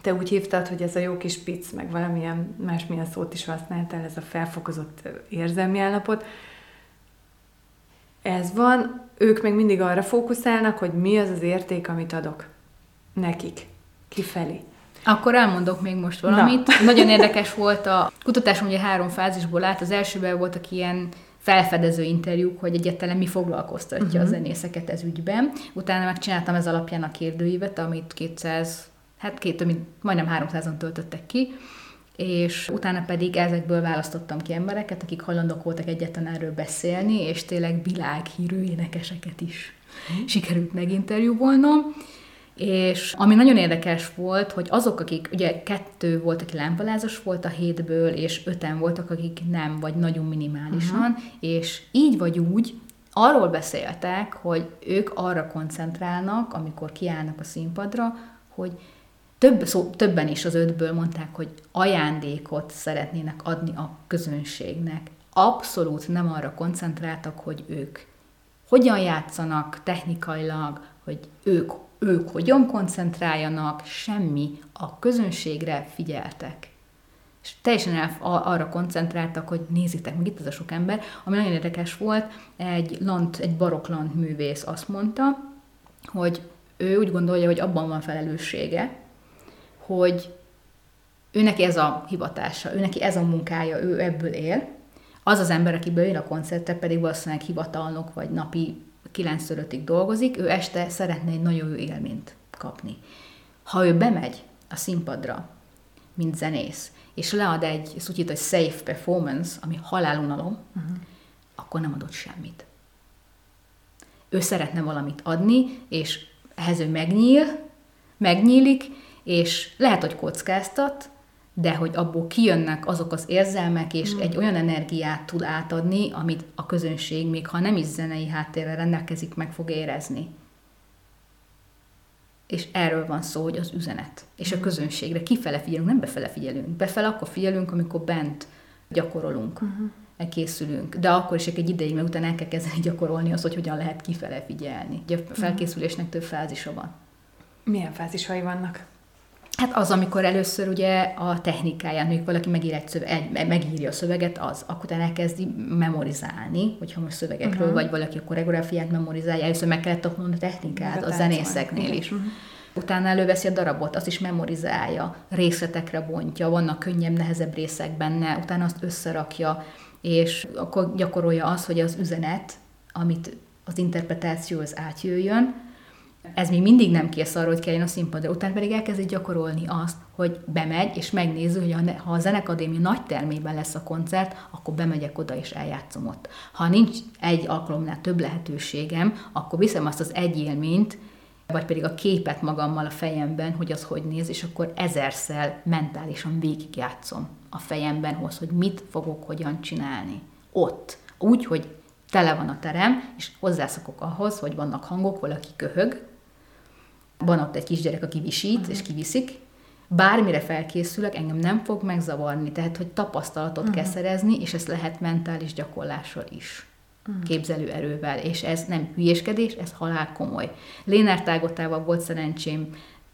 te úgy hívtad, hogy ez a jó kis pic, meg valamilyen másmilyen szót is használtál, ez a felfokozott érzelmi állapot, ez van, ők meg mindig arra fókuszálnak, hogy mi az az érték, amit adok nekik, kifelé. Akkor elmondok még most valamit. Na. Nagyon érdekes volt a kutatásom, ugye három fázisból állt. Az elsőben voltak ilyen felfedező interjúk, hogy egyáltalán mi foglalkoztatja uh-huh. a zenészeket ez ügyben. Utána megcsináltam ez alapján a kérdőívet, amit kétszáz, hát két, majdnem háromszázan töltöttek ki, és utána pedig ezekből választottam ki embereket, akik hajlandók voltak egyáltalán erről beszélni, és tényleg világhírű énekeseket is sikerült meginterjúvolnom. És ami nagyon érdekes volt, hogy azok, akik, ugye kettő volt, aki lámpalázos volt a hétből, és öten voltak, akik nem, vagy nagyon minimálisan, uh-huh. és így vagy úgy, arról beszéltek, hogy ők arra koncentrálnak, amikor kiállnak a színpadra, hogy több, szó, többen is az ötből mondták, hogy ajándékot szeretnének adni a közönségnek. Abszolút nem arra koncentráltak, hogy ők hogyan játszanak technikailag, hogy ők, ők hogyan koncentráljanak, semmi, a közönségre figyeltek. És teljesen elf- arra koncentráltak, hogy nézzétek meg, itt az a sok ember, ami nagyon érdekes volt, egy, lant, egy barokk lantművész azt mondta, hogy ő úgy gondolja, hogy abban van felelőssége, hogy őneki ez a hivatása, őneki ez a munkája, ő ebből él. Az az ember, aki bejön a koncertre, pedig valószínűleg hivatalnok, vagy napi kilenctől ötig dolgozik, ő este szeretne egy nagyon jó élményt kapni. Ha ő bemegy a színpadra, mint zenész, és lead egy, ezt úgy hívta, hogy safe performance, ami halálunalom, uh-huh. akkor nem adott semmit. Ő szeretne valamit adni, és ehhez ő megnyíl, megnyílik, és lehet, hogy kockáztat, de hogy abból kijönnek azok az érzelmek, és mm. egy olyan energiát tud átadni, amit a közönség, még ha nem is zenei háttérrel rendelkezik, meg fog érezni. És erről van szó, hogy az üzenet. És a közönségre kifele figyelünk, nem befele figyelünk. Befele akkor figyelünk, amikor bent gyakorolunk, uh-huh. készülünk. De akkor is egy ideig, mert utána el kell kezdeni gyakorolni az, hogy hogyan lehet kifele figyelni. Ugye a felkészülésnek több fázisa van. Milyen fázisai vannak? Hát az, amikor először ugye a technikáján, hogy valaki megír egy szöveg, megírja a szöveget, az, akkor utána elkezdi memorizálni, hogyha most szövegekről uh-huh. vagy valaki a koreográfiát memorizálja, először meg kellett tanulni a technikát, a zenészeknél is. Uh-huh. Utána előveszi a darabot, azt is memorizálja, részletekre bontja, vannak könnyebb, nehezebb részek benne, utána azt összerakja, és akkor gyakorolja azt, hogy az üzenet, amit az interpretáció, az átjöjjön. Ez még mindig nem kész arra, hogy kelljen a színpadra. Utána pedig elkezdi gyakorolni azt, hogy bemegy, és megnézi, hogy ha a Zenekadémia nagy termében lesz a koncert, akkor bemegyek oda, és eljátszom ott. Ha nincs egy alkalomnál több lehetőségem, akkor viszem azt az egy élményt, vagy pedig a képet magammal a fejemben, hogy az hogy néz, és akkor ezerszel mentálisan végigjátszom a fejemben hoz, hogy mit fogok hogyan csinálni. Ott. Úgy, hogy tele van a terem, és hozzászokok ahhoz, hogy vannak hangok, valaki köhög, van ott egy kisgyerek, aki visít, uh-huh. és kiviszik. Bármire felkészülök, engem nem fog megzavarni, tehát, hogy tapasztalatot uh-huh. kell szerezni, és ezt lehet mentális gyakorlással is, uh-huh. képzelő erővel, és ez nem hülyéskedés, ez halál komoly. Lénárt Ágotával volt szerencsém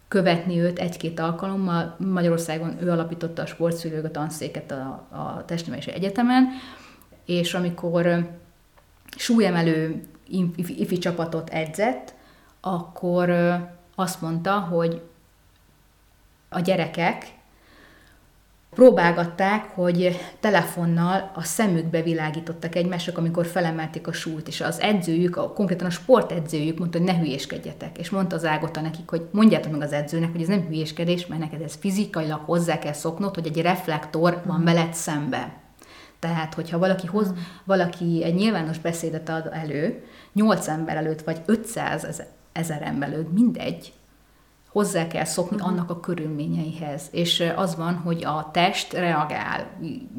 követni őt egy-két alkalommal. Magyarországon ő alapította a sportszülők, a tanszéket a, a Testnevelési Egyetemen, és amikor súlyemelő ifi csapatot edzett, akkor azt mondta, hogy a gyerekek próbálgatták, hogy telefonnal a szemükbe világítottak egymások, amikor felemelték a súlyt, és az edzőjük, a, konkrétan a sportedzőjük mondta, hogy ne hülyéskedjetek, és mondta az Ágota nekik, hogy mondjátok meg az edzőnek, hogy ez nem hülyéskedés, mert neked ez fizikailag hozzá kell szoknod, hogy egy reflektor van veled szemben. Tehát, hogyha valaki, hoz, valaki egy nyilvános beszédet ad elő, nyolc ember előtt, vagy ötszázezer ember előtt, mindegy, hozzá kell szokni uh-huh. annak a körülményeihez. És az van, hogy a test reagál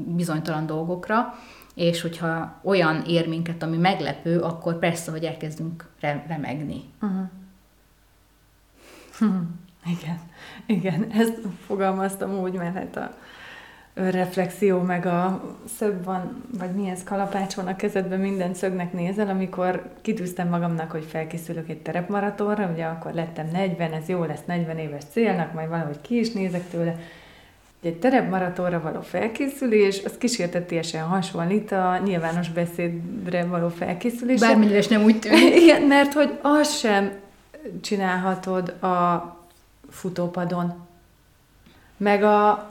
bizonytalan dolgokra, és hogyha olyan ér minket, ami meglepő, akkor persze, hogy elkezdünk remegni. Uh-huh. Hmm. Igen, igen, ezt fogalmaztam úgy, mert hát a reflexió, meg a szög van, vagy mi ez, kalapács van a kezedben, minden szögnek nézel, amikor kitűztem magamnak, hogy felkészülök egy terepmaratonra, ugye akkor lettem negyven, ez jó lesz negyven éves célnak, majd valahogy ki is nézek tőle. Egy terepmaratonra való felkészülés, az kísértetiesen hasonlít a nyilvános beszédre való felkészülés. Bármilyen is nem úgy tűnik. Igen, mert hogy azt sem csinálhatod a futópadon. Meg a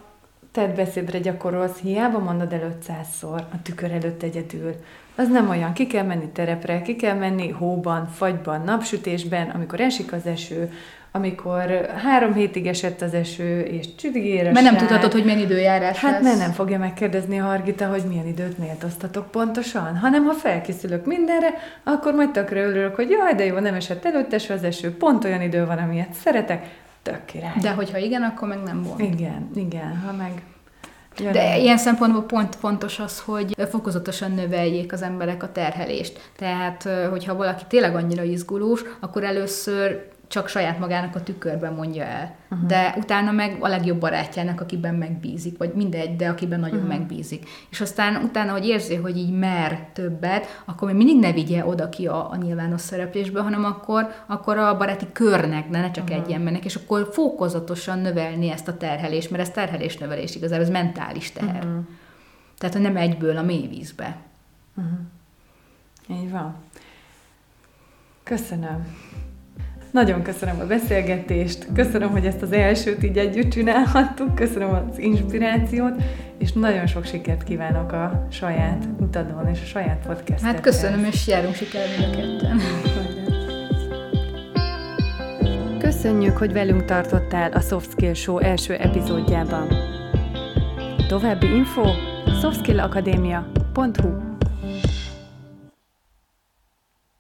tehát beszédre gyakorolsz, hiába mondod el ötszázszor, a tükör előtt egyedül. Az nem olyan, ki kell menni terepre, ki kell menni hóban, fagyban, napsütésben, amikor esik az eső, amikor három hétig esett az eső, és csüdgéres. Mert nem tudhatod, hogy milyen időjárás hát lesz. Hát nem fogja megkérdezni a Hargita, hogy milyen időt méltoztatok pontosan, hanem ha felkészülök mindenre, akkor majd tökre örülök, hogy jaj, de jó, nem esett előtte se az eső, pont olyan idő van, amilyet szeretek. Tök király. De hogyha igen, akkor meg nem volt. Igen, igen, ha meg Jön. De ilyen szempontból pont fontos az, hogy fokozatosan növeljék az emberek a terhelést. Tehát, hogyha valaki tényleg annyira izgulós, akkor először csak saját magának a tükörben mondja el. Uh-huh. De utána meg a legjobb barátjának, akiben megbízik, vagy mindegy, de akiben nagyon uh-huh. megbízik. És aztán utána, hogy érzi, hogy így mer többet, akkor még mindig ne vigye oda ki a, a nyilvános szereplésbe, hanem akkor, akkor a baráti körnek, de ne csak uh-huh. egy embernek, és akkor fokozatosan növelni ezt a terhelést, mert ez terhelésnövelés igazából, ez mentális teher. Uh-huh. Tehát, nem egyből a mély vízbe. Uh-huh. Így van. Köszönöm. Nagyon köszönöm a beszélgetést, köszönöm, hogy ezt az elsőt így együtt csinálhattuk, köszönöm az inspirációt, és nagyon sok sikert kívánok a saját utadon és a saját podcastethez. Hát köszönöm, és járunk sikerül a ketten. Köszönjük, hogy velünk tartottál a SoftSkill Show első epizódjában. További info softskillakademia pont hu